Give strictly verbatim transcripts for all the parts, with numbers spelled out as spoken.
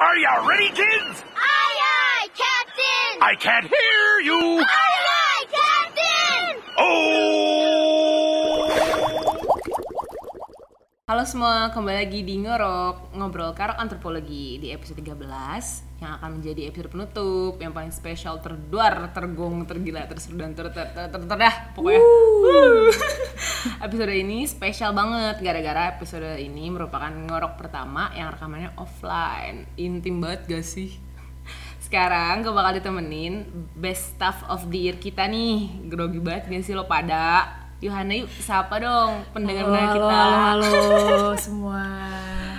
Are ya ready, kids? Aye, aye, Captain! I can't hear you! Aye, aye, Captain! Oh! Halo semua, kembali lagi di Ngorok Ngobrol Karo Antropologi di episode tiga belas yang akan menjadi episode penutup yang paling spesial, terduar, tergong, tergila, terseru, dan ter ter ter ter dah pokoknya. Episode ini spesial banget gara-gara episode ini merupakan ngorok pertama yang rekamannya offline. Intim banget gak sih? Sekarang gue bakal ditemenin best staff of the year kita nih. Grogi banget gak sih lo pada? Yuhana yuk, siapa dong pendengar-pendengar kita. Halo, halo semua.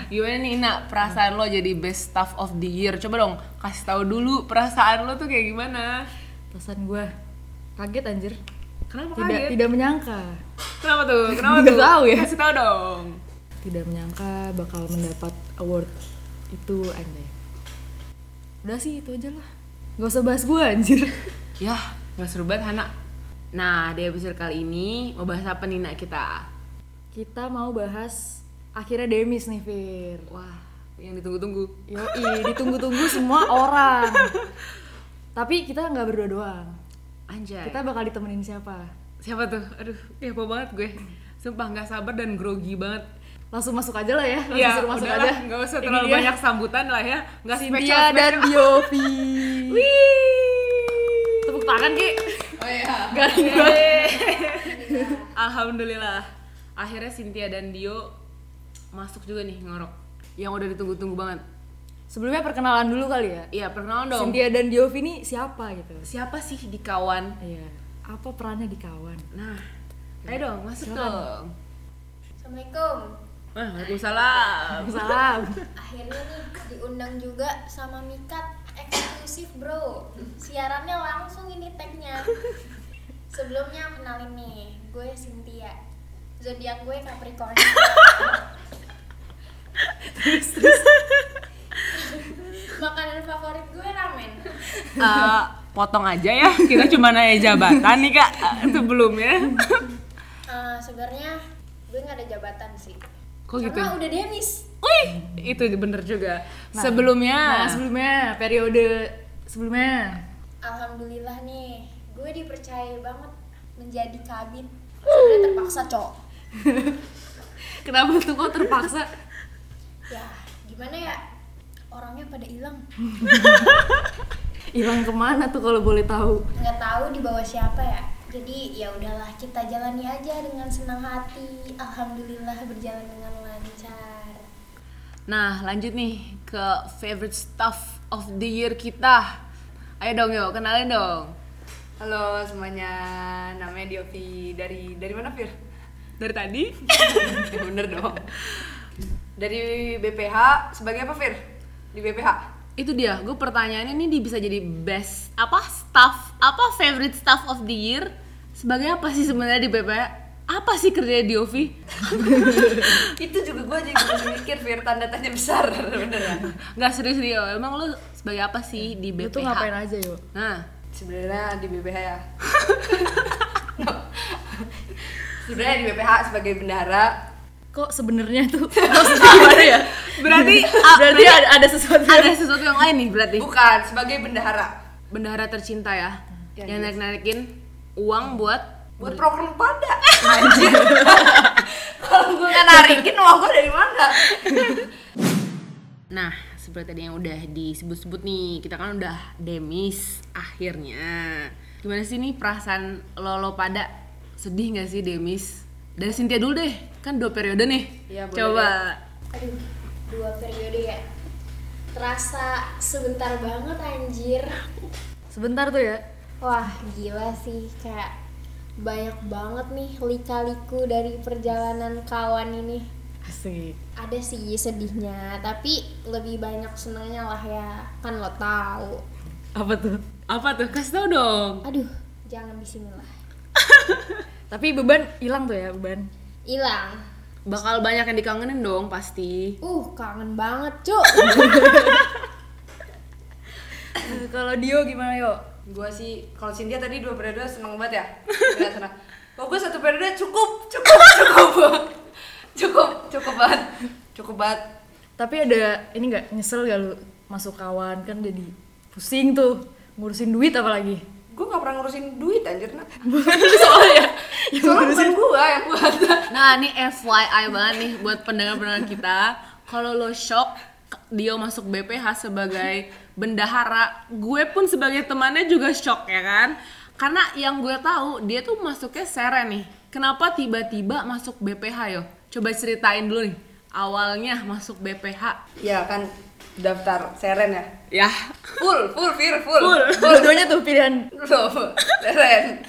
Gimana nih Ina, perasaan lo jadi best staff of the year? Coba dong kasih tahu dulu perasaan lo tuh kayak gimana? Perasaan gue kaget anjir. Kenapa tidak, kaget? Tidak menyangka. Kenapa tuh? Kenapa tuh? Gak tahu ya? Kasih tau dong. Tidak menyangka bakal mendapat award itu aneh. Udah sih, itu aja lah. Gak usah bahas gue anjir. Yah, gak seru banget Hana. Nah, di episode kali ini mau bahas apa Nina kita? Kita mau bahas akhirnya Demis nih Fir. Wah, yang ditunggu-tunggu. Yoi, ditunggu-tunggu semua orang. Tapi kita gak berdua doang. Anjay. Kita bakal ditemenin siapa? Siapa tuh? Aduh, kepo banget gue. Sumpah gak sabar dan grogi banget. Langsung masuk aja lah ya. Langsung ya, suruh masuk aja. Gak usah terlalu ini banyak dia sambutan lah ya. Gak Cynthia dan Dio. Wih. Tepuk tangan Ki. Oh iya. Garing banget. Alhamdulillah. Akhirnya Cynthia dan Dio masuk juga nih ngorok. Yang udah ditunggu-tunggu banget. Sebelumnya perkenalan dulu kali ya? Iya, perkenalan dong. Cynthia dan Diovi ini siapa gitu? Siapa sih di kawan? Iya. Apa perannya di kawan? Nah, ayo dong, masuk dong. Assalamualaikum. Waalaikumsalam. Salam. Akhirnya nih diundang juga sama Mikat, eksklusif bro. Siarannya langsung ini tag-nya. Sebelumnya kenalin nih, gue Cynthia. Zodiak gue Capricorn. Terus terus. Makanan favorit gue ramen. Uh, potong aja ya, kita cuma nanya jabatan nih kak sebelumnya. Uh, sebenarnya gue nggak ada jabatan sih. Kok karena gitu? Udah Demis. Wih, itu bener juga. Nah, sebelumnya, nah, sebelumnya periode sebelumnya. Alhamdulillah nih, gue dipercaya banget menjadi kabin. Sebenarnya terpaksa cok. Kenapa tuh kok terpaksa? Ya gimana ya? Orangnya pada hilang. Hilang kemana tuh kalau boleh tahu? Nggak tahu dibawa siapa ya. Jadi ya udahlah kita jalani aja dengan senang hati. Alhamdulillah berjalan dengan lancar. Nah lanjut nih ke favorite stuff of the year kita. Ayo dong yuk kenalin dong. Halo semuanya, namanya Diovi. Dari dari mana Fir? Dari tadi? Ya bener dong. Dari B P H sebagai apa Fir? Di B P H itu dia, gue pertanyaannya ini bisa jadi best apa staff apa favorite staff of the year sebagai apa sih sebenarnya di B P H? Apa sih kerjanya Diovi? Itu juga gue jadi mikir Fir, tanda tanya besar beneran. Nggak serius Dio, emang lo sebagai apa sih di B P H? Lo tuh ngapain aja yuk? Nah sebenarnya di B P H ya. No. Sebenarnya di B P H sebagai bendahara. Kok sebenarnya tuh gimana ya? Berarti uh, berarti ada, ada sesuatu ada yang, sesuatu yang lain nih berarti. Bukan, sebagai bendahara. Bendahara tercinta ya. Yang, yang narik-narikin uang buat buat ber- program pada. Anjir. Kalau gue enggak narikin uang gue dari mana? Nah, seperti tadi yang udah disebut-sebut nih, kita kan udah Demis akhirnya. Gimana sih nih perasaan lo lo pada? Sedih enggak sih Demis? Dari Cynthia dulu deh, kan dua periode nih ya, coba ya. Aduh, dua periode ya. Terasa sebentar banget anjir. Sebentar tuh ya? Wah gila sih, kayak banyak banget nih lika-liku dari perjalanan kawan ini. Asik. Ada sih sedihnya, tapi lebih banyak senangnya lah ya. Kan lo tahu. Apa tuh? Apa tuh? Kasih tau dong. Aduh, jangan bismillah. Tapi beban hilang tuh ya, beban hilang. Bakal banyak yang dikangenin dong pasti. Uh, kangen banget cuk. Kalau Dio gimana yo? Gua sih, kalau Cynthia tadi dua periode seneng banget ya. Gak senang. Kalau gua satu periode cukup, cukup, cukup, cukup, cukup banget, cukup banget. Tapi ada ini nggak, nyesel gak lu masuk kawan, kan jadi pusing tuh ngurusin duit apalagi. Gue nggak pernah ngurusin duit anjir nak. Soalnya soalnya bukan gue yang buat. Nah ini F Y I banget nih buat pendengar-pendengar kita. Kalau lo shock Dio masuk B P H sebagai bendahara, gue pun sebagai temannya juga shock ya kan. Karena yang gue tahu dia tuh masuknya sere nih. Kenapa tiba-tiba masuk B P H yo? Coba ceritain dulu nih awalnya masuk B P H. Ya kan daftar seren ya? Ya full, full, Fir, full full, dua-duanya tuh pilihan loh, seren.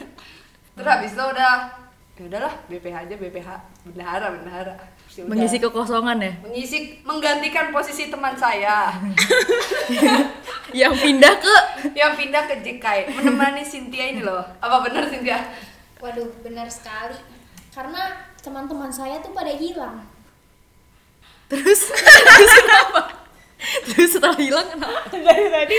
Terus habis itu udah, ya udahlah B P H aja, B P H bendahara, bendahara udah. Mengisi kekosongan ya? Mengisi, menggantikan posisi teman saya yang pindah ke? Yang pindah ke J K A I, menemani Cynthia ini loh. Apa benar Cynthia? Waduh, benar sekali. Karena teman-teman saya tuh pada hilang. Terus? Terus kenapa? Terus setelah hilang kenapa? Dari tadi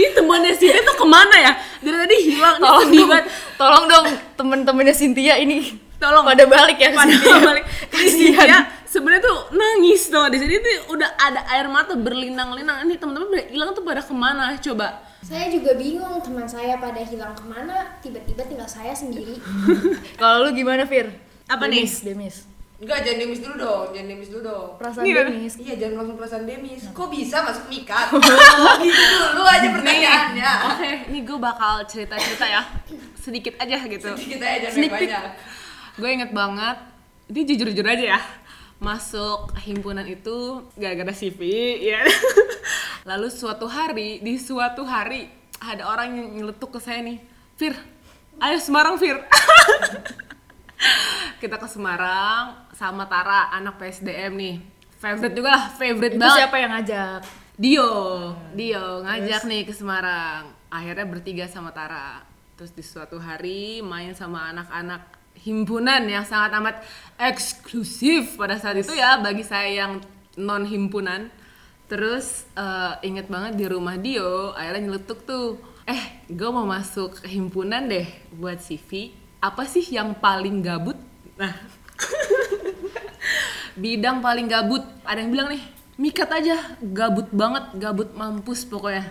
ini temannya Cynthia tuh kemana ya? Dari tadi hilang. Tolong dong, tolong dong temen-temennya Cynthia ini tolong pada balik ya, pada Cynthia. Balik. Cynthia sebenarnya tuh nangis dong. Di sini tuh udah ada air mata berlinang-linang. Ini teman-teman pada hilang tuh pada kemana? Coba. Saya juga bingung teman saya pada hilang kemana. Tiba-tiba tinggal saya sendiri. Kalau lu gimana Fir? Apa nih? Demis, Demis. Enggak, jangan Demis dulu dong, jangan Demis dulu dong. Perasaan gimana? Demis? Iya, jangan langsung perasaan Demis. Kok bisa masuk Mikat? Gitu dulu aja pertanyaannya. Oke, okay. Ini gue bakal cerita-cerita ya. Sedikit aja gitu. Sedikit aja, jangan banyak. Gue inget banget, ini jujur-jujur aja ya. Masuk himpunan itu gara-gara C V, ya. Lalu suatu hari, di suatu hari ada orang yang nyeletuk ke saya nih, Fir, ayo Semarang Fir. Kita ke Semarang sama Tara, anak P S D M nih. Favorite juga lah, favorite itu banget. Itu siapa yang ngajak? Dio, Dio ngajak. Terus nih ke Semarang. Akhirnya bertiga sama Tara. Terus di suatu hari main sama anak-anak himpunan yang sangat amat eksklusif pada saat itu ya bagi saya yang non himpunan. Terus uh, inget banget di rumah Dio, akhirnya nyeletuk tuh, Eh, gue mau masuk himpunan deh buat C V. Apa sih yang paling gabut? Nah, bidang paling gabut. Ada yang bilang nih, Mikat aja, gabut banget, gabut mampus pokoknya.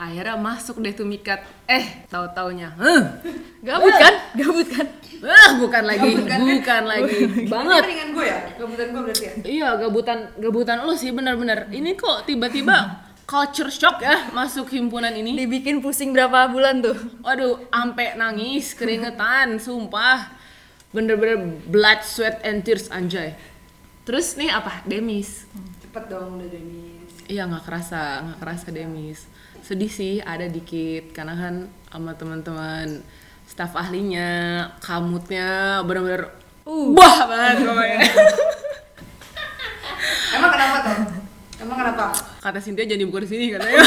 Akhirnya masuk deh tuh Mikat. Eh, tahu-taunya, huh, gabut kan? Gabut kan? Ah, bukan lagi, gabut kan, bukan kan? lagi. Banget. Ini gue ya, gabutan gue berarti ya. Iya, gabutan, gabutan lo sih benar-benar. Ini kok tiba-tiba culture shock ya masuk himpunan ini. Dibikin pusing berapa bulan tuh? Aduh, ampe nangis, keringetan, sumpah. Bener-bener blood, sweat, and tears anjay. Terus nih apa? Demis. Cepet dong udah Demis. Iya gak kerasa, gak kerasa Demis. Sedih sih ada dikit, karena kan sama teman-teman staff ahlinya, kamutnya bener-bener uh. wah banget pokoknya. Emang kenapa tuh? Emang kenapa? Kata Cynthia jadi buka di sini katanya.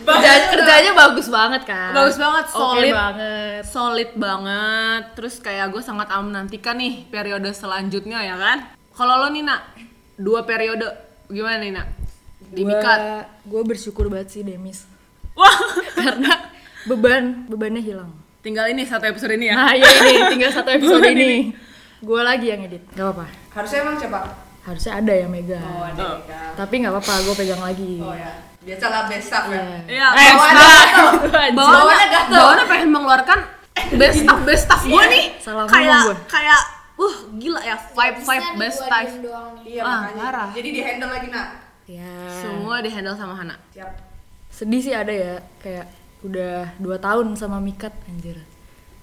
Kerjanya, kerjanya bagus banget kan? Bagus banget, solid okay banget, solid banget. Terus kayak gue sangat menantikan nih periode selanjutnya ya kan? Kalau lo Nina, dua periode gimana Nina? Di Mikat? Gue bersyukur banget sih Demis. Wah, karena beban bebannya hilang. Tinggal ini satu episode ini ya? Nah iya ini, tinggal satu episode ini. Gue lagi yang edit, gak apa-apa. Harusnya emang coba. Harusnya ada ya Mega. Oh, ada oh. Mega. Tapi enggak apa-apa, gue pegang lagi. Oh ya. Biasalah besok ya. Iya. Bawaannya gatel. Bawaannya pengen mengeluarkan best of best of gue nih. Salah kayak kayak uh gila ya vibe-vibe best type. Iya, ah, makanya. Marah. Jadi di-handle lagi, Nak. Iya. Semua di-handle sama Hana. Siap. Sedih sih ada ya, kayak udah dua tahun sama Mikat anjir.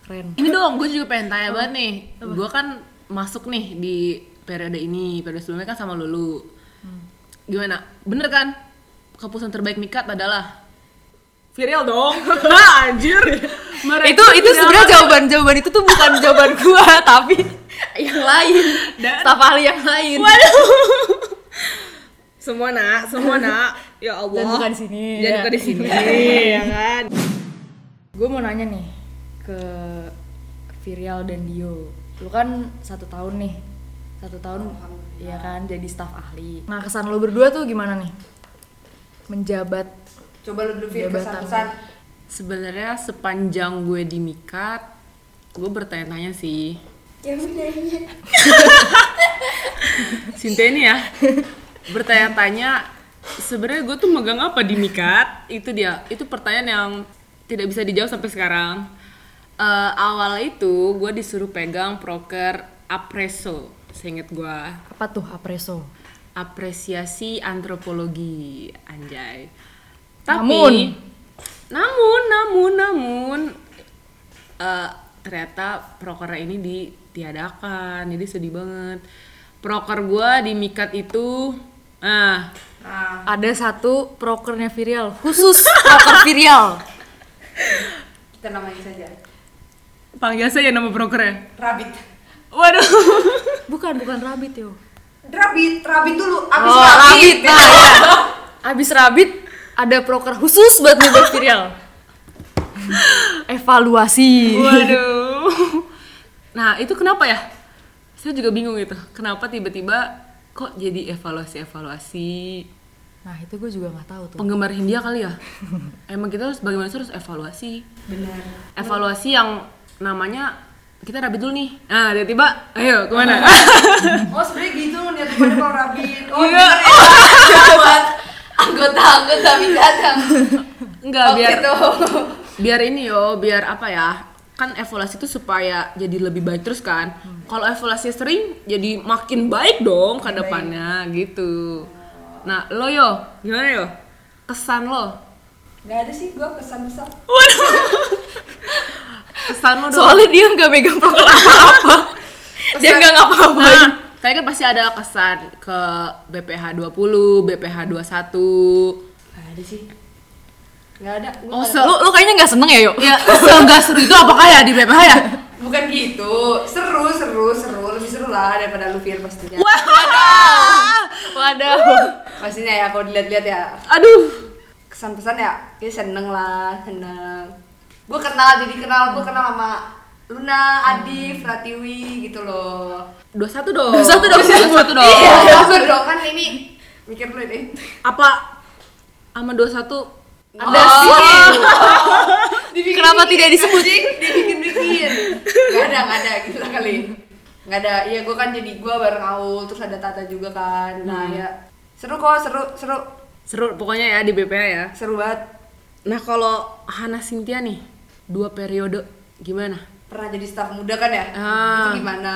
Keren. Ini dong, gue juga pengen tanya oh. banget nih. Gue kan masuk nih di periode ini, periode sebelumnya kan sama Lulu. Hmm. Gimana? Bener kan? Keputusan terbaik Mikat adalah Firial dong. Nah, anjir. Mereka itu itu sebenarnya jawaban-jawaban itu tuh bukan jawaban gua, tapi yang lain. Staf ahli yang lain. Waduh. Semua nak, semua nak. Ya Allah. Dan bukan di sini. Dan bukan di sini, ya kan. Gua mau nanya nih ke Firial dan Dio. Lu kan satu tahun nih. Satu tahun, ya kan, jadi staf ahli. Nah, kesan lo berdua tuh gimana nih? Menjabat. Coba lo dulu Fir, kesan-kesan. Sebenarnya sepanjang gue di Mikat, gue bertanya-tanya sih. Ya bener-bener. Cynthia ini ya, bertanya-tanya Sebenarnya gue tuh megang apa di Mikat? Itu dia, itu pertanyaan yang tidak bisa dijawab sampai sekarang. Uh, awal itu gue disuruh pegang proker apreso, seinget gue. Apa tuh apreso? Apresiasi antropologi, anjay. Tapi, namun, namun, namun, namun uh, ternyata proker ini ditiadakan, jadi sedih banget. Proker gue di Mikat itu, nah, nah. ada satu prokernya Firial, khusus proker Firial. Kita namanya saja. Panggil saja nama prokernya. Rabbit. Waduh. Bukan, bukan rabbit yo. Rabbit, rabbit dulu. Abis oh, rabbit. rabbit. Nah, abis rabbit ada proker khusus buat nubak Firial. Evaluasi. Waduh. Nah itu kenapa ya? Saya juga bingung gitu, kenapa tiba-tiba kok jadi evaluasi-evaluasi. Nah itu gue juga gak tahu tuh. Penggemar Hindia kali ya? Emang kita harus bagaimana sih harus evaluasi. Benar. Evaluasi yang namanya, kita rabbit dulu nih. Nah tiba-tiba, ayo kemana? Oh sebenernya gitu lihat kemana kalau rabbit. Oh iya. Buat anggota-anggota binatang. Enggak, biar biar ini yo, biar apa ya, kan evaluasi itu supaya jadi lebih baik terus kan. Hmm. Kalau evaluasi sering jadi makin baik dong ke depannya gitu. Nah, lo yo, gimana yo? Kesan lo? Gak ada sih, gua kesan besar. Waduh. Kesan lo dong. Soalnya dia enggak megang program apa-apa. Dia enggak ngapa-ngapain. Nah, kayaknya pasti ada kesan ke B P H dua puluh, B P H dua puluh satu. Gak ada sih. Nggak ada. Oh, se- lu, lu kayaknya nggak seneng ya yuk? Ya, nggak seru itu apakah ya di B P H ya? Bukan gitu, seru, seru, seru, lebih seru lah daripada lu Fir pastinya. Wah, waduh, waduh. Pastinya ya kalau dilihat-lihat ya. Aduh. Kesan-pesan ya, ya seneng lah, seneng. Gue kenal, jadi kenal, gue kenal sama Luna, Adi, Fratiwi gitu loh. dua puluh satu dong. dua puluh satu dong. dua puluh satu dong. Iya, dua puluh satu dong kan ini. Mikir lu ini. Apa sama dua puluh satu? Ada oh, sih. Oh. Kenapa tidak disebut? Dibikin-bikin. Gak ada, gak ada gitu lah kali. Gak ada. Iya, gue kan jadi gue bareng Aul, terus ada Tata juga kan. Nah, hmm. ya. Seru kok, seru, seru. Seru pokoknya ya di B P H ya. Seru banget. Nah, kalau Hana Cynthia nih, dua periode gimana? Pernah jadi staf muda kan ya? Ah. Itu gimana?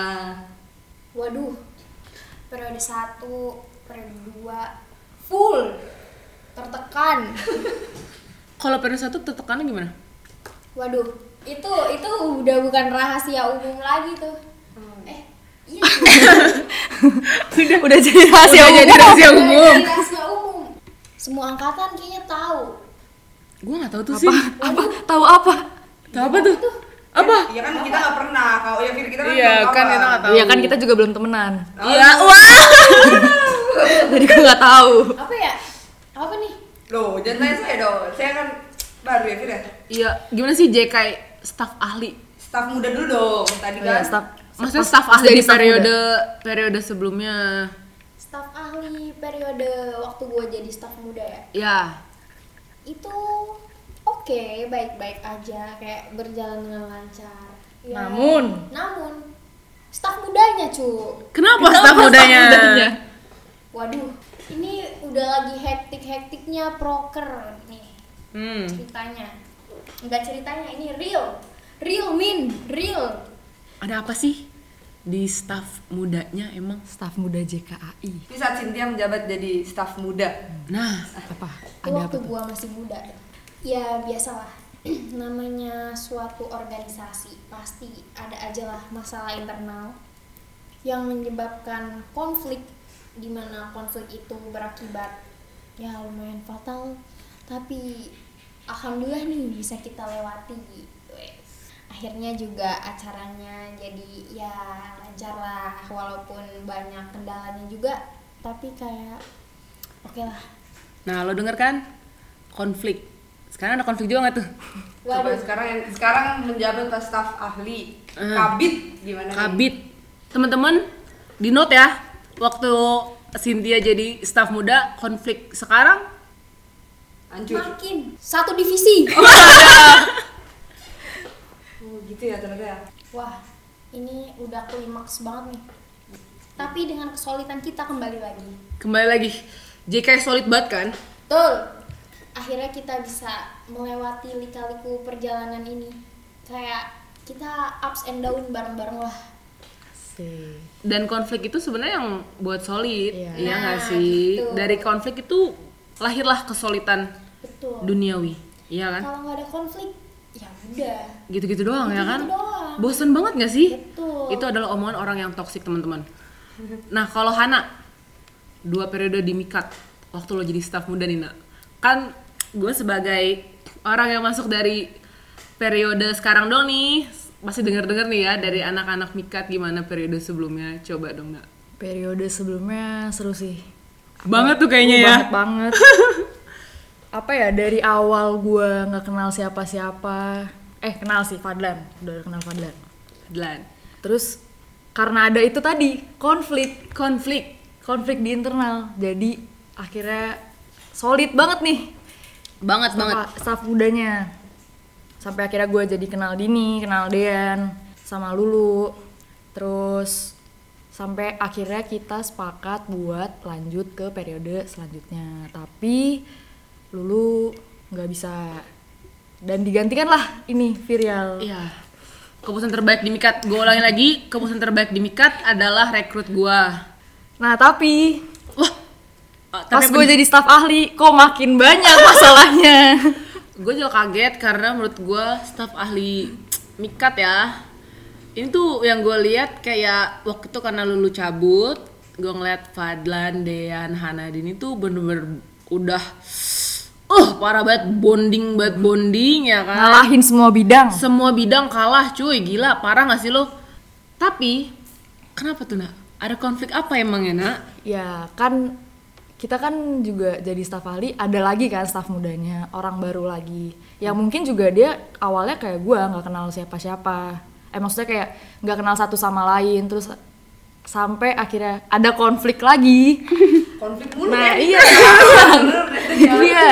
Waduh. Periode satu, periode dua full tertekan. Kalau periode satu tertekannya gimana? Waduh, itu itu udah bukan rahasia umum lagi tuh. Hmm. Eh, iya. udah udah jadi rahasia udah umum. Jadi rahasia umum. Udah jadi rahasia umum. Semua angkatan kayaknya tahu. Gua enggak tahu tuh apa? Sih. Apa? Tahu apa? Tahu apa tuh? Apa? Iya kan kita enggak pernah. Kalau ya kita kan Iya, kan kita enggak tahu. Iya kan kita juga belum temenan. Iya. Oh, wah. Jadi gua enggak tahu. Apa ya? Apa nih? Loh, jangan tanya saya dong, saya kan baru ya Fir ya? Iya, gimana sih J K A I staf ahli? Staf muda dulu dong, tadi oh kan? Ya, staf, maksudnya staf ahli dari periode muda. Periode sebelumnya. Staf ahli periode waktu gue jadi staf muda ya? Iya. Itu oke, okay, baik-baik aja, kayak berjalan dengan lancar ya. Namun? Namun, staf mudanya cu. Kenapa, Kenapa staf mudanya? Staf mudanya? Waduh, ini udah lagi hektik-hektiknya proker nih hmm. ceritanya. Enggak ceritanya, ini real, real min, real. Ada apa sih di staff mudanya emang? Staff muda J K A I. Ini saat Cynthia menjabat jadi staff muda. Nah, apa? Ada waktu apa? Gua masih muda. Ya biasalah, namanya suatu organisasi pasti ada aja lah masalah internal yang menyebabkan konflik, di mana konflik itu berakibat ya lumayan fatal, tapi alhamdulillah nih bisa kita lewati. Akhirnya juga acaranya jadi ya lancar lah, walaupun banyak kendalanya juga, tapi kayak oke okay lah. Nah lo denger kan konflik, sekarang ada konflik juga nggak tuh? Coba sekarang yang sekarang menjabat staf ahli uh, kabit gimana? Kabit nih? Teman-teman di note ya. Waktu Cynthia jadi staf muda, konflik sekarang hancur. Makin satu divisi. Oh, ada. Oh gitu ya ternyata ya. Wah, ini udah klimaks banget nih. Tapi dengan kesulitan kita kembali lagi. Kembali lagi. J K solid banget kan? Betul. Akhirnya kita bisa melewati lika-liku perjalanan ini. Kayak kita ups and down bareng-bareng lah. Asik. Dan konflik itu sebenarnya yang buat solid, iya ya, nah, gak sih? Gitu. Dari konflik itu lahirlah kesolidan duniawi, iya kan? Kalau gak ada konflik, ya udah. Gitu-gitu doang, gitu-gitu ya kan? Gitu doang. Bosen banget gak sih? Betul. Itu adalah omongan orang yang toksik, teman-teman. Nah, kalau Hana, dua periode di Mikat, waktu lo jadi staf muda, Nina. Kan gue sebagai orang yang masuk dari periode sekarang dong nih, masih denger-denger nih ya dari anak-anak Mikat gimana periode sebelumnya, coba dong Nak. Periode sebelumnya seru sih. Banget tuh kayaknya ya. Banget. Apa ya, dari awal gue nggak kenal siapa-siapa, eh kenal sih Fadlan, udah kenal Fadlan. Fadlan. Terus karena ada itu tadi konflik, konflik, konflik di internal, jadi akhirnya solid banget nih. Banget sama banget. Staff mudanya. Sampai akhirnya gue jadi kenal Dini, kenal Deyan, sama Lulu. Terus sampai akhirnya kita sepakat buat lanjut ke periode selanjutnya. Tapi Lulu gak bisa. Dan digantikan lah ini, Firial. Iya. Keputusan terbaik di Mikat, gue ulangi lagi. Keputusan terbaik di Mikat adalah rekrut gue. Nah tapi Wah, pas gue jadi staf ahli, kok makin banyak masalahnya. Gue juga kaget karena menurut gue staf ahli Mikat ya, ini tuh yang gue lihat kayak waktu itu karena Lulu cabut, gue ngeliat Fadlan, Deyan, Hana, Dini tuh bener-bener udah uh parah banget, bonding banget, bonding ya kan, ngalahin semua bidang, semua bidang kalah cuy, gila, parah nggak sih lo? Tapi kenapa tuh Nak? Ada konflik apa emangnya Nak? Ya kan kita kan juga jadi staf ahli, ada lagi kan staf mudanya, orang baru lagi yang mungkin juga dia awalnya kayak gue nggak kenal siapa-siapa, eh maksudnya kayak nggak kenal satu sama lain, terus sampai akhirnya ada konflik lagi. Konflik mulu nah kan? Iya. Iya,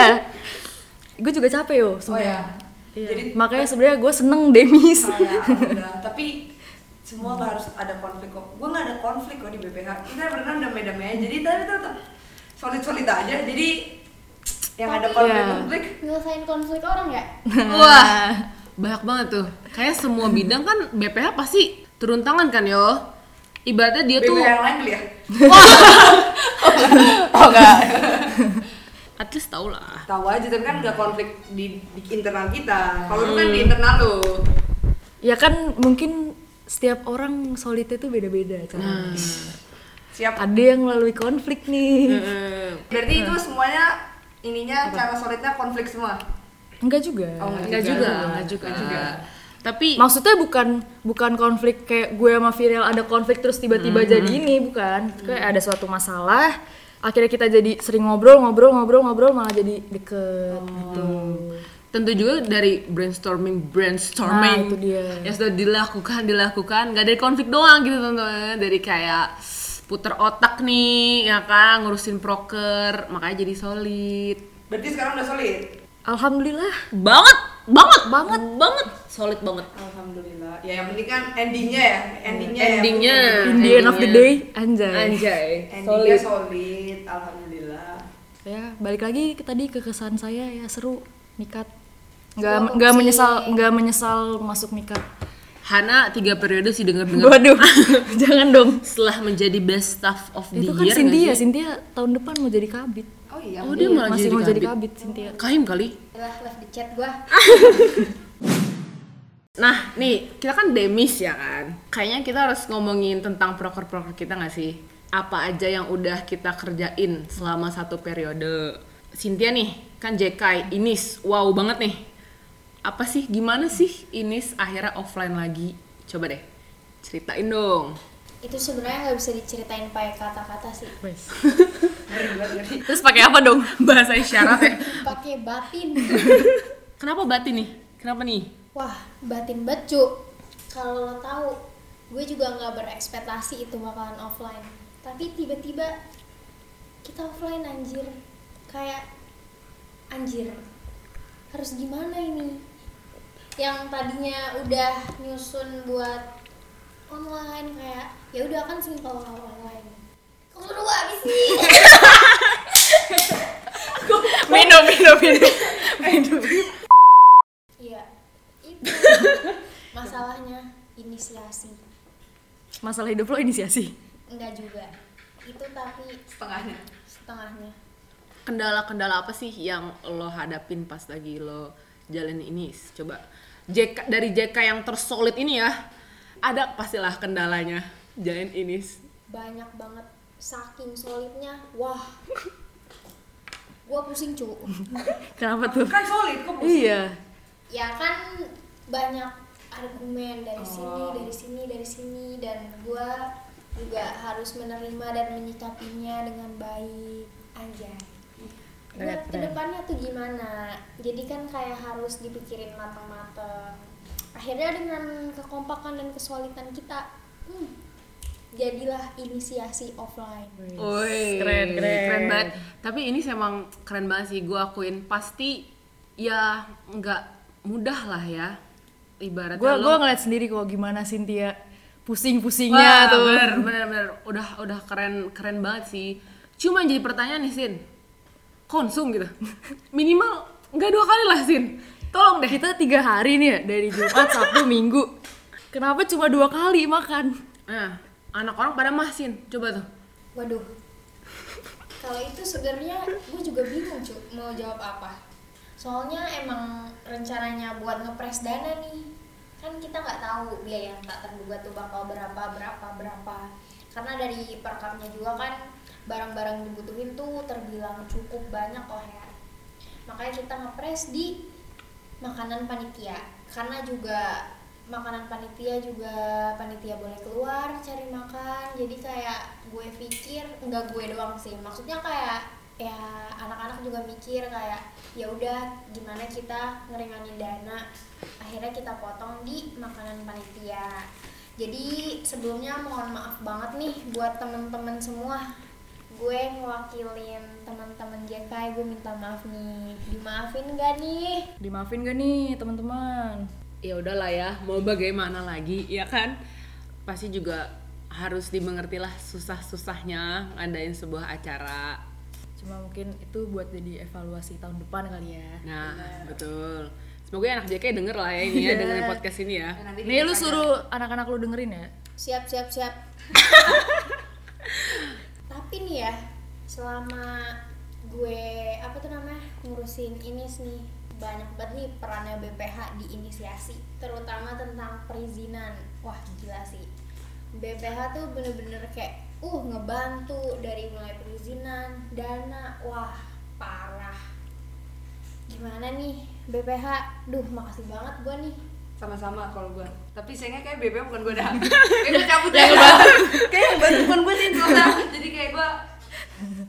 gue juga capek yo sebenarnya. Oh, ya. Jadi makanya sebenarnya gue seneng Demis. Oh, ya, alhamdulillah. Tapi semua hmm. harus ada konflik kok. Gue nggak ada konflik kok di B P H. Kita beneran damai-damai. Jadi tadi tetap solid-solid aja, jadi yang tapi ada konflik-konflik ya. Nyelesain konflik orang ya? Wah, banyak banget tuh. Kayak semua bidang kan B P H pasti turun tangan kan yo. Ibaratnya dia B P H tuh B P H yang lain beli ya? Wah! Oh enggak. At least tau lah. Tau aja, tapi kan gak konflik di, di internal kita. Kalau hmm. lu kan di internal lu. Ya kan mungkin setiap orang solidnya tuh beda-beda kan. Hmm. Siap. Ada yang melalui konflik nih. Mm-hmm. Berarti itu semuanya ininya apa? Cara solidnya konflik semua? Enggak juga. Oh, enggak juga. Enggak juga. Enggak juga. Nah. Tapi maksudnya bukan bukan konflik kayak gue sama Firial ada konflik terus tiba-tiba mm-hmm. jadi ini, bukan. Kayak mm. ada suatu masalah, akhirnya kita jadi sering ngobrol, ngobrol, ngobrol, ngobrol malah jadi deket. Oh. Gitu. Tentu juga dari brainstorming, brainstorming. Nah, itu dia. Yang sudah dilakukan, dilakukan, enggak dari konflik doang gitu, teman-teman. Dari kayak puter otak nih, ya kan, ngurusin proker, makanya jadi solid. Berarti sekarang udah solid? Alhamdulillah. Banget, banget, banget, banget. Solid banget. Alhamdulillah. Ya yang penting kan endingnya ya, endingnya. Endingnya. Ya, in the end of the day, anjay. Anjay. Endingnya solid. solid, alhamdulillah. Ya balik lagi ke tadi ke kesan saya ya, seru Mikat. Nggak nggak menyesal, nggak menyesal masuk Mikat. Hana tiga periode sih denger-denger. Waduh, jangan dong. Setelah menjadi best staff of the year. Itu kan Cynthia, Cynthia tahun depan mau jadi kabit. Oh iya, oh, dia malah masih jadi mau kabit. jadi kabit Cynthia. Kaim kali. Lah, live di chat gua. Nah, nih, kita kan Demis ya kan. Kayaknya kita harus ngomongin tentang proker-proker kita enggak sih? Apa aja yang udah kita kerjain selama satu periode. Cynthia nih, kan J K A I, Inis, wow banget nih. Apa sih, gimana sih Inis akhirnya offline lagi? Coba deh, ceritain dong. Itu sebenarnya gak bisa diceritain pakai kata-kata sih. Terus pakai apa dong? Bahasa isyarat ya? Pakai batin. Kenapa batin nih? Kenapa nih? Wah, batin becu. Kalau lo tahu, gue juga gak berekspektasi itu bakalan offline. Tapi tiba-tiba kita offline anjir. Kayak anjir, harus gimana ini? Yang tadinya udah nyusun buat online kayak ya udah kan simpel online. Kok lu habis nih? minum minum minum minum iya itu masalahnya inisiasi. Masalah hidup lo inisiasi? Enggak juga itu, tapi setengahnya setengahnya kendala-kendala apa sih yang lo hadapin pas lagi lo jalan ini? Coba J K, dari J K yang tersolid ini ya, ada pastilah kendalanya jalan ini. Banyak banget, saking solidnya, wah gua pusing cu. Kenapa tuh? Kan solid, kok pusing? Iya ya kan banyak argumen dari oh. sini, dari sini, dari sini, dan gua juga harus menerima dan menyikapinya dengan baik aja. Buat kedepannya tuh gimana? Jadi kan kayak harus dipikirin matang-matang. Akhirnya dengan kekompakan dan kesulitan kita, hmm, jadilah inisiasi offline. Woi, keren, keren, keren banget. Tapi ini emang keren banget sih, gue akuin. Pasti ya nggak mudah lah ya. Ibaratnya gue gue ngeliat sendiri kok gimana Cynthia pusing-pusingnya. Wah, tuh. Bener, bener, bener. Udah, udah keren, keren banget sih. Cuma jadi pertanyaan nih, Sin. Konsum gitu. Minimal enggak dua kali lah, Sin. Tolong deh. Kita tiga hari nih ya, dari Jumat, Sabtu, Minggu. Kenapa cuma dua kali makan? Nah, anak orang pada mah, Sin. Coba tuh. Waduh. Kalau itu sebenarnya gue juga bingung, Cuk, mau jawab apa. Soalnya emang rencananya buat ngepres dana nih. Kan kita enggak tahu biaya yang tak terduga tuh bakal berapa, berapa, berapa. Karena dari perkamnya juga kan barang-barang dibutuhin tuh terbilang cukup banyak kok ya. Makanya kita ngepres di makanan panitia. Karena juga makanan panitia juga panitia boleh keluar cari makan. Jadi kayak gue pikir, enggak gue doang sih. Maksudnya kayak ya anak-anak juga mikir kayak ya udah gimana kita ngeringanin dana. Akhirnya kita potong di makanan panitia. Jadi sebelumnya mohon maaf banget nih buat temen-temen semua. Gue ngewakilin teman-teman J K A I, gue minta maaf nih. Dimaafin gak nih? Dimaafin gak nih teman-teman? Ya udahlah ya, mau bagaimana lagi, ya kan? Pasti juga harus dimengertilah susah-susahnya ngadain sebuah acara. Cuma mungkin itu buat jadi evaluasi tahun depan kali ya. Nah, bener. Betul. Semoga anak J K A I denger lah ya ini ya, dengerin podcast ini ya. Nah, nih lu suruh anak-anak lu dengerin ya. Siap, siap, siap. Tapi nih ya, selama gue apa tuh namanya ngurusin inis nih, banyak banget nih perannya B P H di inisiasi, terutama tentang perizinan. Wah gila sih, B P H tuh bener-bener kayak uh ngebantu dari mulai perizinan, dana, wah parah. Gimana nih B P H, duh makasih banget gue nih. Sama-sama kalau gue, tapi sayangnya kayak B P bukan gue dah, kayak gue cabut ya, kayak bukan bukan gue sih soalnya, jadi kayak gue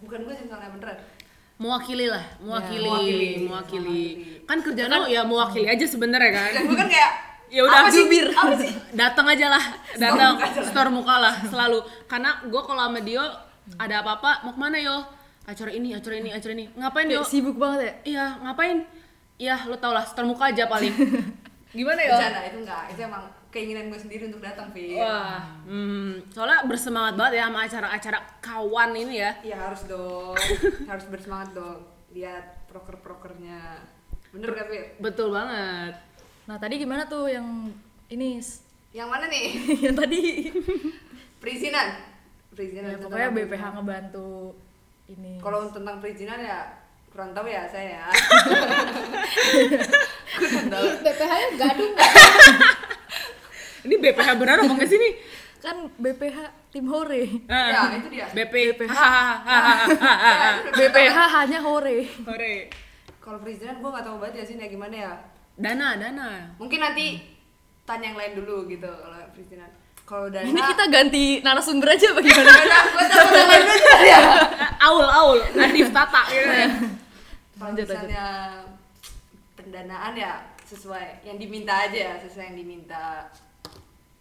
bukan gue sih soalnya beneran. Mewakili lah, mewakili, ya, mewakili, mewakili. Kan kerjaan lo ya mewakili aja sebenarnya kan. Bukan, bukan kayak ya udah jubir, datang aja lah, datang store muka lah selalu. Karena gue kalau sama Dio ada apa-apa mau kemana yo, acara ini, acara ini, acara ini, ngapain Dio? Sibuk banget ya? Iya ngapain? Iya lo tau lah, store muka aja paling. Gimana ya? Bercanda, itu enggak, itu emang keinginan gue sendiri untuk datang, Fir. Wah, hmm, soalnya bersemangat banget ya sama acara-acara kawan ini ya. Iya harus dong, harus bersemangat dong, lihat proker-prokernya. Bener gak, Fir? Betul banget. Nah tadi gimana tuh yang ini? Yang mana nih? Yang tadi perizinan. Perizinan ya, pokoknya B P H ngebantu ini. Kalau tentang perizinan ya kurang tahu ya saya ya. Ini B P H nya gadung. Ini B P H benar apa enggak sih nih? Kan B P H tim hore. Ya itu dia. B P H B P H hanya hore. Hore. Kalau perizinan gue nggak tahu banget ya sih ya gimana ya. Dana, dana. Mungkin nanti tanya yang lain dulu gitu kalau perizinan. Kalau dana. Ini kita ganti narasumber aja bagaimana? Gue tahu yang lain aja ya. Aul, Aul, Nadif Tata. Kalau misalnya pendanaan ya sesuai yang diminta aja, sesuai yang diminta.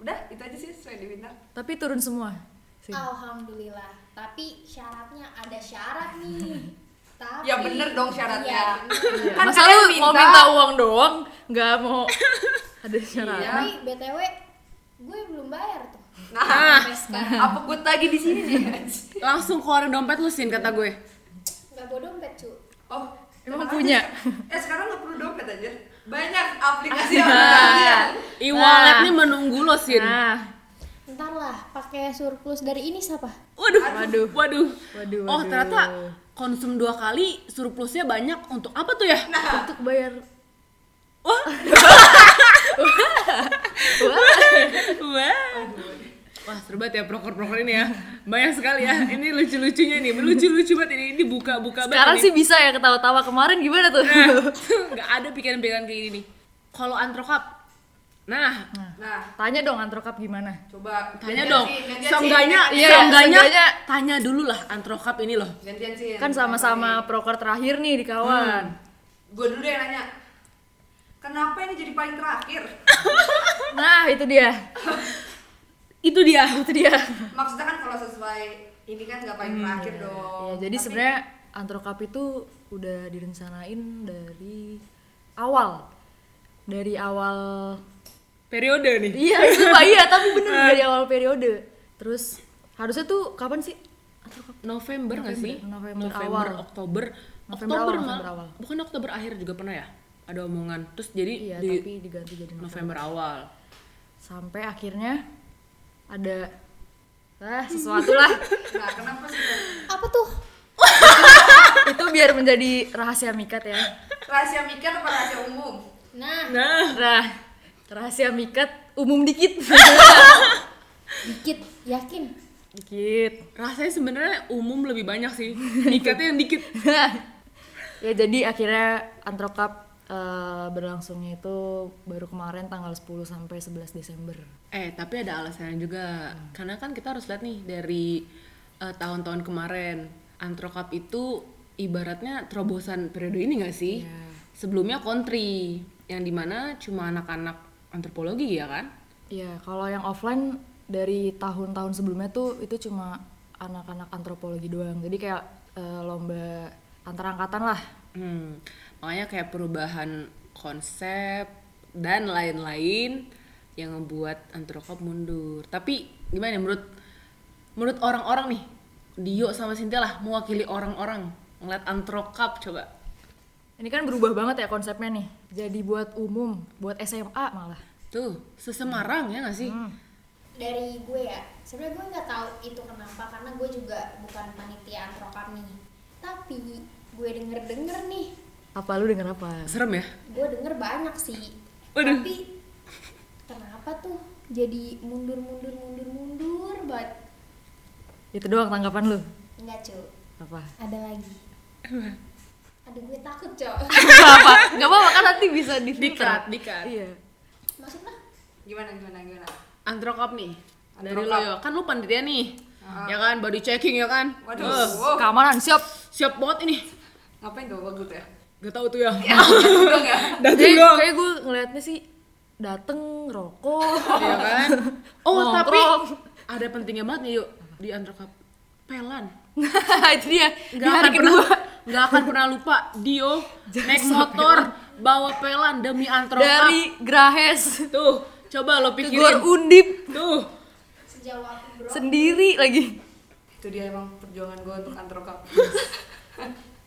Udah, itu aja sih sesuai yang diminta. Tapi turun semua. Sini. Alhamdulillah. Tapi syaratnya ada syarat nih. Tapi ya bener dong syaratnya. Iya, kan masa lu mau minta uang doang, nggak mau ada syarat. Iya. Tapi B T W gue belum bayar tuh. Nah, apa gue tagih di sini nih? Langsung keluarin dompet lu, Sin, kata gue. Gak bawa dompet cu. Oh, emang punya? Aja. Eh sekarang gak perlu dompet aja. Banyak aplikasi yang nah, e-wallet nah. Nih menunggu lo Sin. Nah. Ntar lah, pakai surplus dari ini siapa? Waduh, waduh, waduh, waduh. Oh ternyata konsum dua kali surplusnya banyak untuk apa tuh ya? Nah. Untuk bayar. Wah. Wah. Wah. Wah, seru banget ya proker-proker ini ya. Banyak sekali ya. Ini lucu-lucunya nih. Lucu-lucu banget ini. Ini buka-buka banget. Sekarang sih bisa ya ketawa-tawa. Kemarin gimana tuh? Nah, gak ada pikiran-pikiran kayak gini nih. Kalau Antrocup. Nah, nah, tanya dong Antrocup gimana? Coba tanya dong. Seenggaknya, seenggaknya tanya dulu lah Antrocup ini loh. Gantian sih. Kan sama-sama proker terakhir nih di kawan. Hmm. Gue dulu deh yang nanya. Kenapa ini jadi paling terakhir? Nah, itu dia. itu dia itu dia maksudnya kan kalau sesuai ini kan nggak paling terakhir hmm, dong ya, jadi tapi... sebenarnya Antrocup itu udah direncanain dari awal dari awal periode nih iya sumpah iya tapi bener dari awal periode terus harusnya tuh kapan sih Antrocup November nggak sih November, November awal Oktober November Oktober awal, November awal. Bukan Oktober akhir juga pernah ya ada omongan terus jadi iya, di... tapi diganti jadi November. November awal sampai akhirnya ada ah sesuatu lah. Nah, kenapa sih? Apa tuh? Itu biar menjadi rahasia Mikat ya. Rahasia Mikat apa rahasia umum? Nah. Nah. Nah. Rahasia Mikat umum dikit. Dikit, yakin. Dikit. Rasanya sebenarnya umum lebih banyak sih. Mikatnya yang dikit. Ya jadi akhirnya Antrocup Uh, berlangsungnya itu baru kemarin tanggal sepuluh sampai sebelas Desember. Eh tapi ada alasannya juga, hmm. karena kan kita harus lihat nih dari uh, tahun-tahun kemarin Antrocup itu ibaratnya terobosan periode ini nggak sih? Yeah. Sebelumnya country yang dimana cuma anak-anak antropologi ya kan? Iya yeah, kalau yang offline dari tahun-tahun sebelumnya tuh itu cuma anak-anak antropologi doang. Jadi kayak uh, lomba antarangkatan lah. Hmm. Makanya kayak perubahan konsep dan lain-lain yang membuat Antrocup mundur. Tapi gimana menurut menurut orang-orang nih, Dio sama Cynthia lah mewakili orang-orang ngeliat Antrocup coba. Ini kan berubah banget ya konsepnya nih. Jadi buat umum, buat S M A malah. Tuh, sesemarang hmm. ya nggak sih? Hmm. Dari gue ya, sebenarnya gue nggak tahu itu kenapa karena gue juga bukan panitia Antrocup nih. Tapi gue denger-denger nih. Apa lu denger apa? Serem ya? Gue denger banyak sih. Waduh. Tapi kenapa tuh jadi mundur-mundur-mundur-mundur banget? Itu doang tanggapan lu? Enggak cu. Apa? Ada lagi. Aduh gue takut cu. Gak apa? Gak apa-apa kan nanti bisa di-filter. Dikat. Iya. Maksudnya? Gimana, gimana, gimana? Antrocup nih. Antrocup. Dari lo, kan lu panitia nih. Ah. Ya kan, body checking ya kan? Waduh. Uh, keamanan siap. Siap banget ini. Ngapain gak bagus ya? Gak tau tuh ya. Ya dateng dong. Kayaknya gue ngeliatnya sih dateng rokok, ya kan. Oh nongkrong. Tapi ada pentingnya banget nih yuk di Antrocup pelan. Itu dia. Gak akan pernah, gak akan pernah lupa Dio naik motor bawa pelan demi Antrocup dari Grahes. Tuh coba lo pikirin. Ke Gor Undip. Tuh. Sejauh aku bro. Sendiri lagi. Itu dia emang perjuangan gue untuk Antrocup.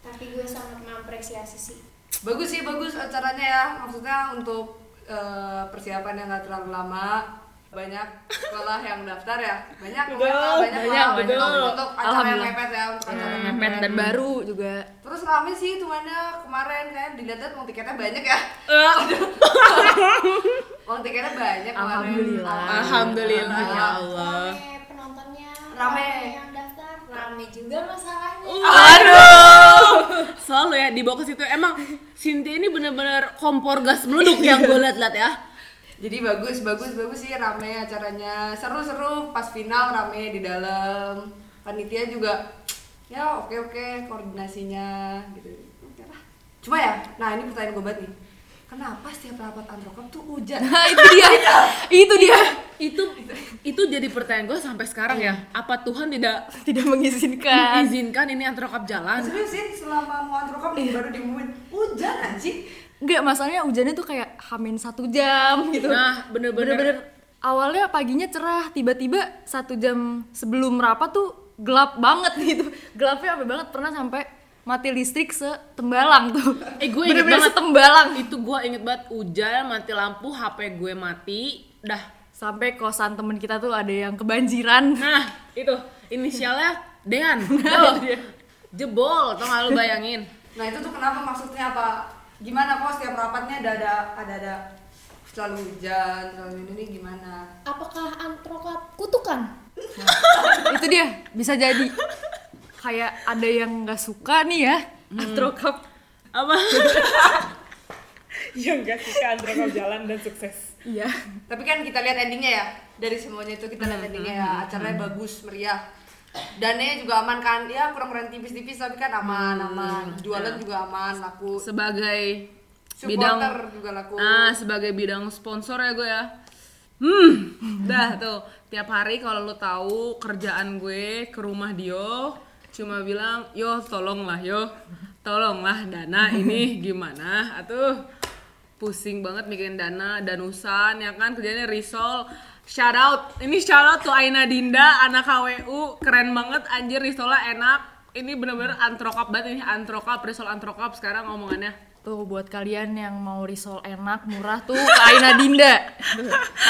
Tapi gue sangat mengapresiasi sih. Bagus sih, bagus acaranya ya. Maksudnya untuk uh, persiapan yang gak terlalu lama. Banyak sekolah yang daftar ya. Banyak, betul, banyak, banyak, banyak, banyak. Untuk, untuk acara yang mepet ya. Untuk acara yang mepet hmm. dan baru juga. Terus rame sih hitungannya kemarin kan. Dilihat-lihat uang tiketnya banyak ya. Uang tiketnya banyak. Alhamdulillah. Alhamdulillah ya Allah. Rame penontonnya, rame yang daftar, rame juga masalahnya. Aduh selalu ya dibawa ke situ. Emang Cynthia ini benar-benar kompor gas meleduk yang gue liat-liat ya. Jadi bagus, bagus, bagus sih rame acaranya. Seru-seru pas final rame di dalam. Panitia juga ya oke-oke koordinasinya gitu. Oke lah. Cuma ya, nah ini pertanyaan gue banget nih. Kenapa setiap rapat Antrocup tuh hujan? Nah, itu dia. Itu dia. Itu itu jadi pertanyaan gue sampai sekarang ya. Apa Tuhan tidak tidak mengizinkan? Mengizinkan ini Antrocup jalan. Serius sih selama mau Antrocup nih baru diumumin hujan anjing. Enggak, masalahnya hujannya tuh kayak hamin satu jam gitu. Nah, bener-bener. bener-bener awalnya paginya cerah, tiba-tiba satu jam sebelum rapat tuh gelap banget gitu. Gelapnya apa banget pernah sampai mati listrik se-Tembalang tuh. Eh gue inget banget Tembalang. Itu gue inget banget, hujan, mati lampu, H P gue mati, dah. Sampai kosan temen kita tuh ada yang kebanjiran. Nah, itu inisialnya Deyan. Oh, jebol, tau gak lu bayangin. Nah itu tuh kenapa, maksudnya apa? Gimana kok setiap rapatnya ada ada ada, ada selalu hujan, selalu ini, ini gimana? Apakah Antrocup kutukan? Nah, itu dia, bisa jadi. Kayak ada yang nggak suka nih ya hmm. Antrocup apa? Yang nggak suka Antrocup jalan dan sukses. Iya. Tapi kan kita lihat endingnya ya, dari semuanya itu kita lihat endingnya ya, acaranya hmm. bagus, meriah. Dananya juga aman kan, ya kurang-kurang tipis-tipis tapi kan aman-aman. Jualan hmm. juga aman, laku. Sebagai bidang juga laku. Nah, sebagai bidang sponsor ya gue ya. Hmm, dah tuh tiap hari kalau lo tahu kerjaan gue ke rumah Dio. Cuma bilang, yo tolonglah yo, tolonglah dana ini gimana, atuh pusing banget mikirin dana, danusan, ya kan kerjanya risol, shout out, ini shout out to Aina Dinda, anak K W U, keren banget, anjir risolnya enak, ini bener-bener Antrocup banget, ini Antrocup, risol Antrocup sekarang omongannya. Tuh buat kalian yang mau risol enak, murah tuh ke Aina Dinda,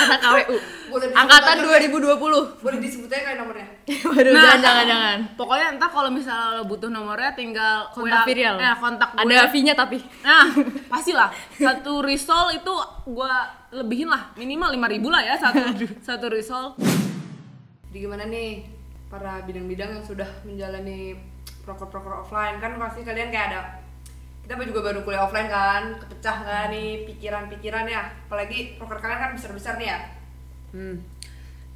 anak K W U. Angkatan dua ribu dua puluh. Boleh disebutin kayak nomornya? Waduh, nah, jangan-jangan. Pokoknya entah kalau misalnya lo butuh nomornya tinggal kontak Firial. Eh, kontak gue. Ada fee-nya tapi. Nah, pastilah. Satu risol itu gue lebihin lah, minimal lima ribu lah ya satu satu risol. Jadi gimana nih para bidang-bidang yang sudah menjalani proker-proker offline, kan pasti kalian kayak ada, kita juga baru kuliah offline kan, kepecah nggak nih pikiran-pikirannya, apalagi proker kalian kan besar-besar nih ya. Hmm,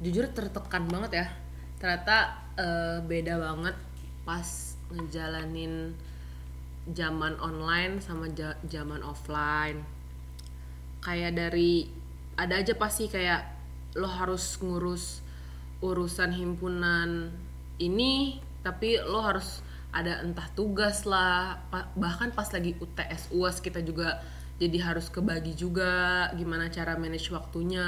jujur tertekan banget ya, ternyata uh, beda banget pas ngejalanin zaman online sama ja- zaman offline. Kayak dari, ada aja pasti kayak lo harus ngurus urusan himpunan ini, tapi lo harus ada entah tugas lah, bahkan pas lagi U T S U A S kita juga jadi harus kebagi juga, gimana cara manage waktunya.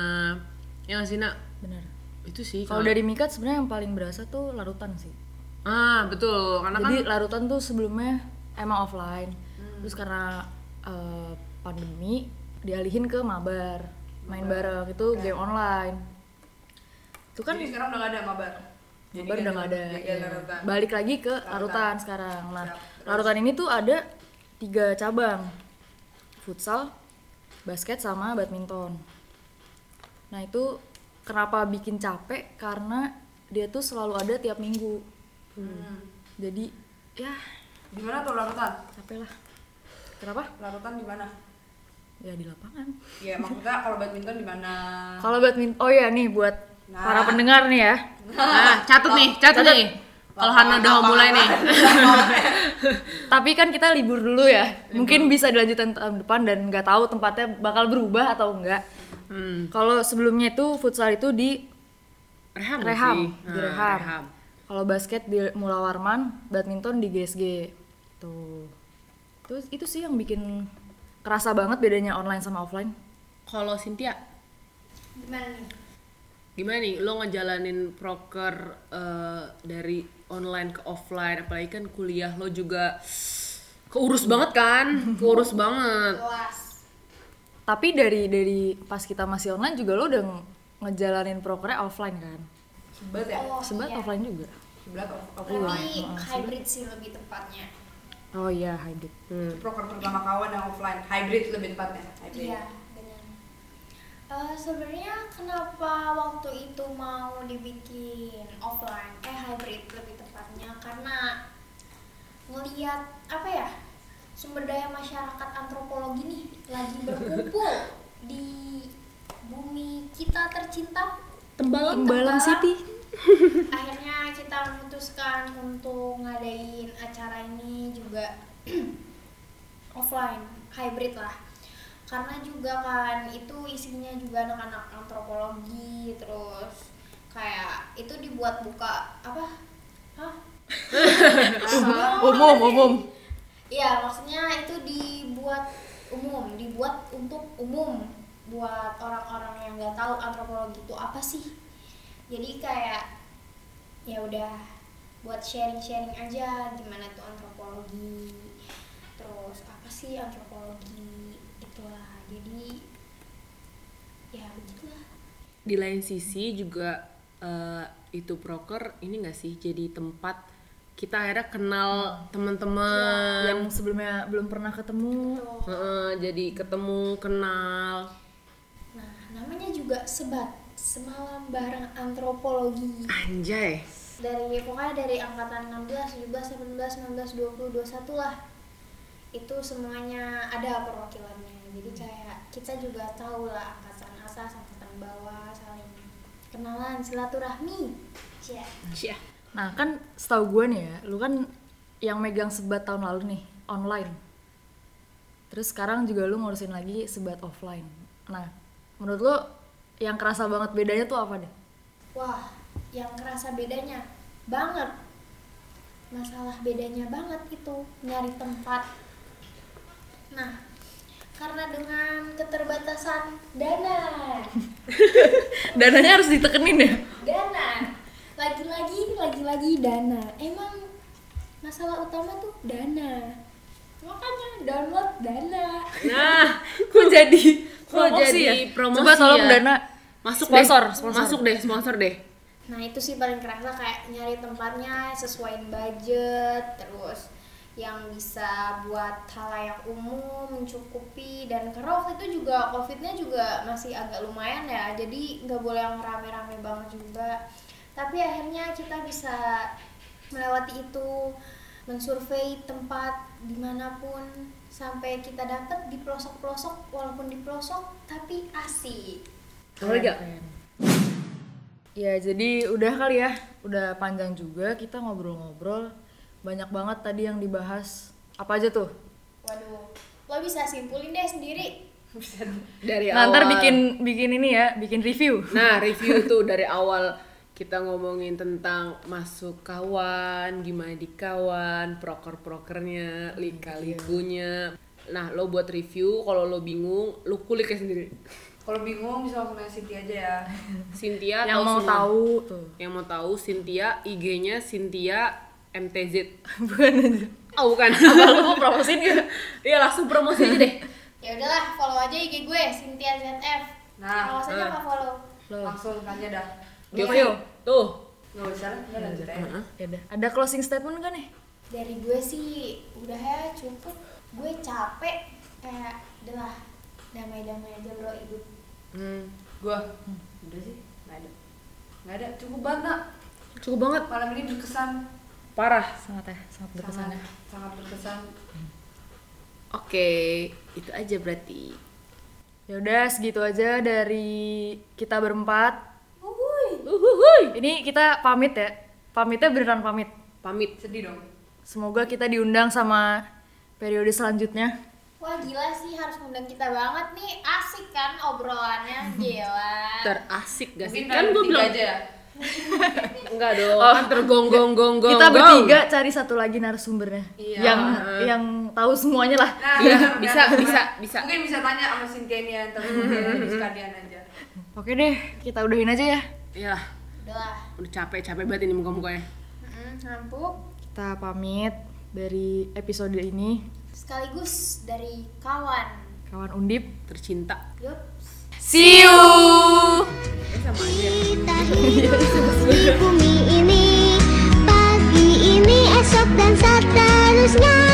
Ya nggak sih nak? Bener. Itu sih. Kalau dari Mikat sebenarnya yang paling berasa tuh larutan sih. Ah betul. Karena jadi kan larutan tuh sebelumnya emang offline. Hmm. Terus karena uh, pandemi dialihin ke mabar, main mabar bareng itu okay. Game online. Itu kan. Jadi sekarang udah nggak ada mabar. Mabar udah nggak ada. Ya. Balik lagi ke larutan, larutan sekarang. Nah siap. Larutan ini tuh ada tiga cabang, futsal, basket sama badminton. Nah itu kenapa bikin capek, karena dia tuh selalu ada tiap minggu. Hmm. Jadi ya gimana tuh larutan? Capek lah. Kenapa? Larutan di mana? Ya di lapangan. Ya maksudnya kalau badminton di mana? Kalau badminton, oh ya nih buat nah. para pendengar nih ya. Nah, catat nih, catat nih. Kalau Hana udah mulai nih. Tapi kan kita libur dulu ya. Mungkin bisa dilanjutin tahun depan dan nggak tahu tempatnya bakal berubah atau enggak. Hmm. Kalau sebelumnya itu futsal itu di Reham, Reham. Nah, di Reham. Reham. Kalau basket di Mulawarman, badminton di G S G. Tuh. Terus itu sih yang bikin kerasa banget bedanya online sama offline. Kalau Cynthia, gimana nih? Gimana nih lo ngejalanin proker uh, dari online ke offline, apalagi kan kuliah lo juga keurus banget kan? Keurus banget. Kelas. Tapi dari dari pas kita masih online juga lo udah ngejalanin prokernya offline kan? Sebat ya? Oh, Sebat iya. Offline juga? Sebat offline. Tapi hybrid sih lebih tepatnya. Oh iya, hybrid. Hmm. Proker pertama kawan yang offline, hybrid lebih tepatnya. Hybrid. Iya, benar. Uh, sebenarnya kenapa waktu itu mau dibikin offline, eh hybrid lebih tepatnya, karena ngelihat apa ya? Sumber daya masyarakat antropologi nih lagi berkumpul di bumi kita tercinta Tembalang, Tembalang City. Akhirnya kita memutuskan untuk ngadain acara ini juga offline, hybrid lah. Karena juga kan itu isinya juga anak-anak antropologi, terus kayak itu dibuat buka apa? Hah? Umum, umum. Iya, maksudnya itu dibuat umum, dibuat untuk umum buat orang-orang yang nggak tahu antropologi itu apa sih. Jadi kayak ya udah buat sharing-sharing aja gimana tuh antropologi, terus apa sih antropologi, itulah. Jadi ya begitulah. Di lain sisi juga uh, itu proker ini nggak sih jadi tempat kita akhirnya kenal teman-teman ya, yang sebelumnya belum pernah ketemu, uh, jadi ketemu, kenal. Nah, namanya juga sebat, semalam bareng antropologi. Anjay. Dari pokoknya dari angkatan enam belas, tujuh belas, delapan belas, sembilan belas, dua puluh, dua puluh satu lah. Itu semuanya ada perwakilannya. Jadi kayak kita juga tahu lah angkatan atas, angkatan bawah, saling kenalan, silaturahmi. Iya. Yeah. Yeah. Nah kan setahu gue nih ya, lu kan yang megang sebat tahun lalu nih, online. Terus sekarang juga lu ngurusin lagi sebat offline. Nah menurut lu yang kerasa banget bedanya tuh apa deh? Wah, yang kerasa bedanya banget. Masalah bedanya banget itu nyari tempat. Nah, karena dengan keterbatasan dana. Dananya harus ditekenin ya? Dana. Lagi-lagi, lagi-lagi dana. Emang masalah utama tuh dana. Makanya download dana. Nah, kok jadi kok jadi ya? Promosi. Coba tolong ya? Dana masuk sponsor, deh. Sponsor. Masuk deh, sponsor deh. Nah, itu sih paling kerasa kayak nyari tempatnya, sesuaiin budget, terus yang bisa buat halayak umum, mencukupi, dan karena waktu itu juga COVID-nya juga masih agak lumayan ya. Jadi enggak boleh yang rame-rame banget juga. Tapi akhirnya kita bisa melewati itu, mensurvei tempat dimanapun sampai kita dapat di pelosok-pelosok, walaupun di pelosok tapi asik. Keren gak? Ya jadi udah kali ya, udah panjang juga kita ngobrol-ngobrol, banyak banget tadi yang dibahas. Apa aja tuh? Waduh, lo bisa simpulin deh sendiri. Dari awal. Nanti bikin bikin ini ya, bikin review. Nah review tuh dari awal. Kita ngomongin tentang masuk kawan, gimana di kawan, proker-prokernya, lika-likunya. Nah, lo buat review, kalau lo bingung, lo kuliknya sendiri. Kalau bingung bisa langsung nanya Cynthia aja ya. Cynthia yang mau semua. Tahu tuh. Yang mau tahu Cynthia, I G-nya Cynthia M T Z. Bukan aja. Oh, bukan. Abang lo mau promosiin gitu. Ya langsung promosi aja deh. Ya udahlah, follow aja I G gue Cynthia Z F. Nah, kalau saja enggak follow. Langsung tanya dah. Review tuh nggak usah nggak lanjut ya. Ya udah, ada closing statement kan nih dari gue sih? Udah ya, cukup. Gue capek kayak udah lah, damai-damai aja bro hidup. hmm. Gue hmm. udah sih nggak ada nggak ada cukup banget nak. Cukup banget malam ini berkesan parah, sangat ya sangat berkesan sangat, ya. sangat berkesan hmm. Oke okay. Itu aja berarti. Ya udah segitu aja dari kita berempat. Uhuhuy. Ini kita pamit ya. Pamitnya beneran pamit. Pamit. Sedih dong. Semoga kita diundang sama periode selanjutnya. Wah gila sih, harus ngundang kita banget nih. Asik kan obrolannya, gila. Terasik gak sih? Mungkin kan gue bilang aja. Enggak dong. Oh, kan tergonggong-gonggong. Kita bertiga cari satu lagi narasumbernya. Iya. Yang uh. yang tahu semuanya lah. Nah, ya, bener, bisa bener. bisa bisa. Mungkin bisa tanya sama Cynthia nih atau sekalian aja. Oke deh, kita udahin aja ya. Iya. Udah. Udah capek-capek banget ini muka-mukanya. Heeh, rampuk. Kita pamit dari episode ini. Sekaligus dari kawan. Kawan Undip tercinta. Yup. See you. Eh, sama aja. Di bumi ini, pagi ini, esok dan seterusnya.